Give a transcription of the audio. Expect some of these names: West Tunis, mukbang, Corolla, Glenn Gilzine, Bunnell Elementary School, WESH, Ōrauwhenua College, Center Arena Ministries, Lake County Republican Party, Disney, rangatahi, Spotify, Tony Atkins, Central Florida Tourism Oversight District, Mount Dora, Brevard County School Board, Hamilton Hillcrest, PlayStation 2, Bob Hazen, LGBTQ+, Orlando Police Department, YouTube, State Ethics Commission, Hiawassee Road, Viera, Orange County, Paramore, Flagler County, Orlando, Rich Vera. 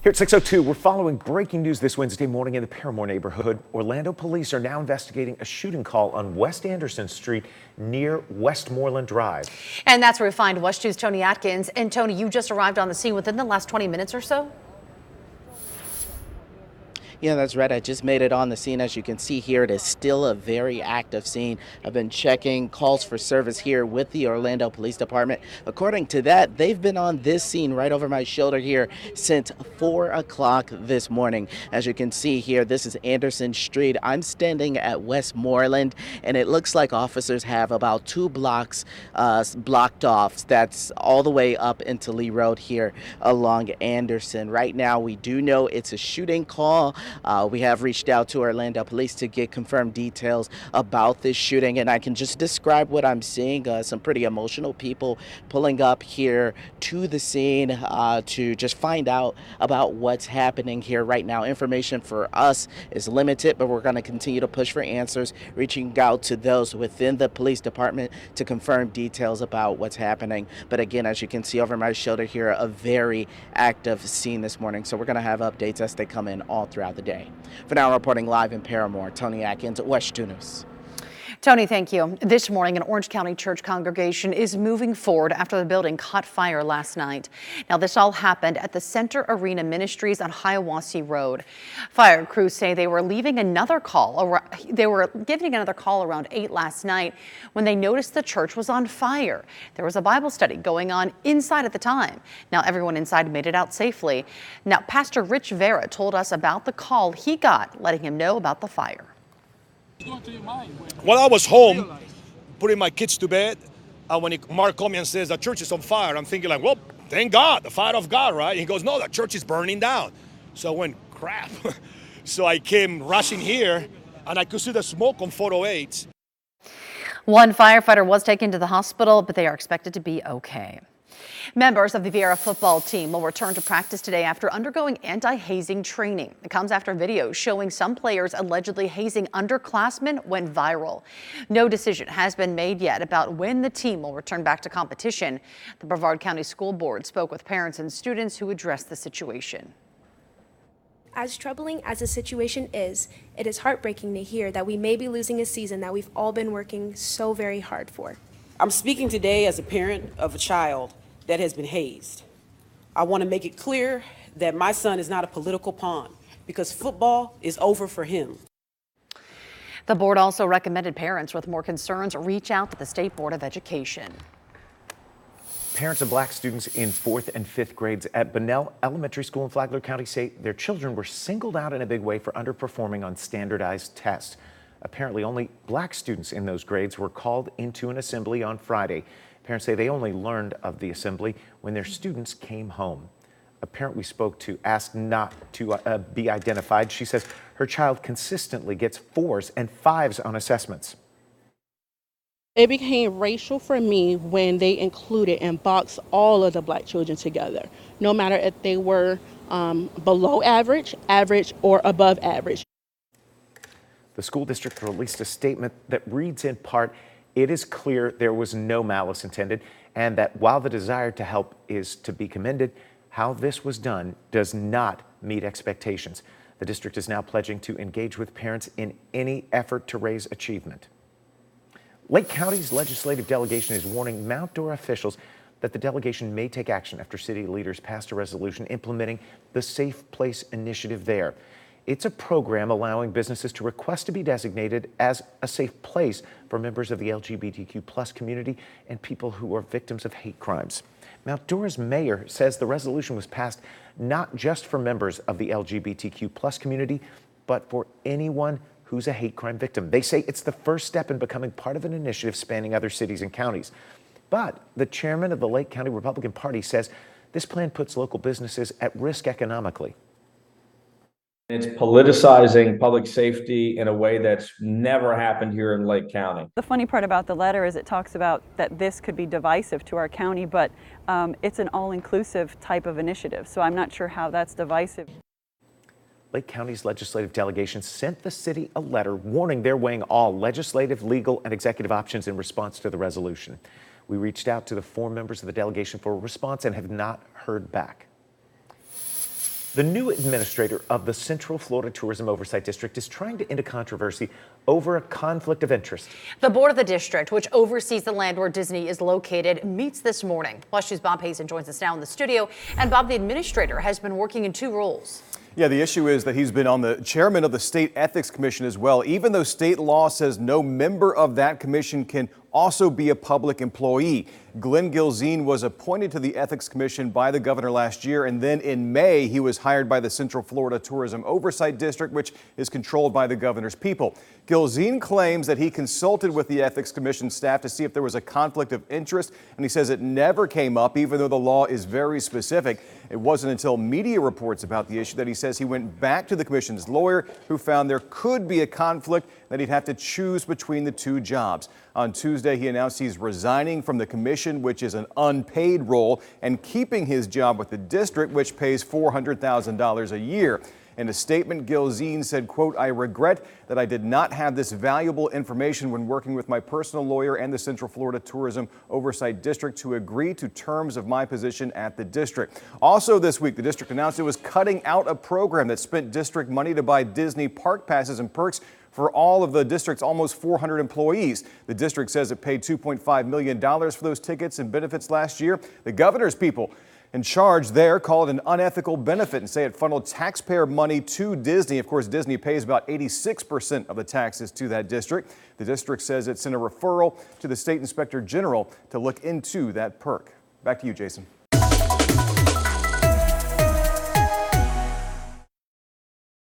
Here at 6:02, we're following breaking news this Wednesday morning in the Paramore neighborhood. Orlando police are now investigating a shooting call on West Anderson Street near Westmoreland Drive. And that's where we find WESH 2's Tony Atkins. And Tony, you just arrived on the scene within the last 20 minutes or so? Yeah, that's right. I just made it on the scene. As you can see here, it is still a very active scene. I've been checking calls for service here with the Orlando Police Department. According to that, they've been on this scene right over my shoulder here since 4 o'clock this morning. As you can see here, this is Anderson Street. I'm standing at Westmoreland, and it looks like officers have about 2 blocks blocked off. That's all the way up into Lee Road here along Anderson. Right now, we do know it's a shooting call. We have reached out to Orlando Police to get confirmed details about this shooting, and I can just describe what I'm seeing. Some pretty emotional people pulling up here to the scene to just find out about what's happening here right now. Information for us is limited, but we're going to continue to push for answers, reaching out to those within the police department to confirm details about what's happening. But again, as you can see over my shoulder here, a very active scene this morning, so we're going to have updates as they come in all throughout the day. For now, reporting live in Paramore, Tony Atkins, West Tunis. Tony, thank you. This morning, an Orange County church congregation is moving forward after the building caught fire last night. Now, this all happened at the Center Arena Ministries on Hiawassee Road. Fire crews say they were giving another call around 8 last night when they noticed the church was on fire. There was a Bible study going on inside at the time. Now, everyone inside made it out safely. Now, Pastor Rich Vera told us about the call he got, letting him know about the fire. Well, I was home putting my kids to bed, and when Mark comes and says the church is on fire, I'm thinking like, well, thank God, the fire of God, right? He goes, no, the church is burning down. So I went, crap. So I came rushing here, and I could see the smoke on 408. One firefighter was taken to the hospital, but they are expected to be okay. Members of the Viera football team will return to practice today after undergoing anti-hazing training. It comes after videos showing some players allegedly hazing underclassmen went viral. No decision has been made yet about when the team will return back to competition. The Brevard County School Board spoke with parents and students who addressed the situation. As troubling as the situation is, it is heartbreaking to hear that we may be losing a season that we've all been working so very hard for. I'm speaking today as a parent of a child that has been hazed. I want to make it clear that my son is not a political pawn because football is over for him. The board also recommended parents with more concerns reach out to the State Board of Education. Parents of black students in 4th and 5th grades at Bunnell Elementary School in Flagler County say their children were singled out in a big way for underperforming on standardized tests. Apparently, only black students in those grades were called into an assembly on Friday. Parents say they only learned of the assembly when their students came home. A parent we spoke to asked not to be identified. She says her child consistently gets 4s and 5s on assessments. It became racial for me when they included and boxed all of the black children together, no matter if they were below average, average, or above average. The school district released a statement that reads in part, "It is clear there was no malice intended, and that while the desire to help is to be commended, how this was done does not meet expectations." The district is now pledging to engage with parents in any effort to raise achievement. Lake County's legislative delegation is warning Mount Dora officials that the delegation may take action after city leaders passed a resolution implementing the Safe Place initiative there. It's a program allowing businesses to request to be designated as a safe place for members of the LGBTQ+ community and people who are victims of hate crimes. Mount Dora's mayor says the resolution was passed not just for members of the LGBTQ+ community, but for anyone who's a hate crime victim. They say it's the first step in becoming part of an initiative spanning other cities and counties. But the chairman of the Lake County Republican Party says this plan puts local businesses at risk economically. It's politicizing public safety in a way that's never happened here in Lake County. The funny part about the letter is it talks about that this could be divisive to our county, but it's an all-inclusive type of initiative, so I'm not sure how that's divisive. Lake County's legislative delegation sent the city a letter warning they're weighing all legislative, legal, and executive options in response to the resolution. We reached out to the 4 members of the delegation for a response and have not heard back. The new administrator of the Central Florida Tourism Oversight District is trying to end a controversy over a conflict of interest. The board of the district, which oversees the land where Disney is located, meets this morning. WESH's Bob Hazen joins us now in the studio. And Bob, the administrator has been working in two roles. Yeah, the issue is that he's been on the chairman of the State Ethics Commission as well, even though state law says no member of that commission can also be a public employee. Glenn Gilzine was appointed to the Ethics Commission by the governor last year, and then in May he was hired by the Central Florida Tourism Oversight District, which is controlled by the governor's people. Gilzine claims that he consulted with the Ethics Commission staff to see if there was a conflict of interest, and he says it never came up, even though the law is very specific. It wasn't until media reports about the issue that he said he went back to the commission's lawyer, who found there could be a conflict, that he'd have to choose between the two jobs. On Tuesday, he announced he's resigning from the commission, which is an unpaid role, and keeping his job with the district, which pays $400,000 a year. In a statement, Gilzine said, quote, "I regret that I did not have this valuable information when working with my personal lawyer and the Central Florida Tourism Oversight District to agree to terms of my position at the district." Also this week, the district announced it was cutting out a program that spent district money to buy Disney park passes and perks for all of the district's almost 400 employees. The district says it paid $2.5 million for those tickets and benefits last year. The governor's people in charge there call it an unethical benefit and say it funneled taxpayer money to Disney. Of course, Disney pays about 86% of the taxes to that district. The district says it sent a referral to the state inspector general to look into that perk. Back to you, Jason.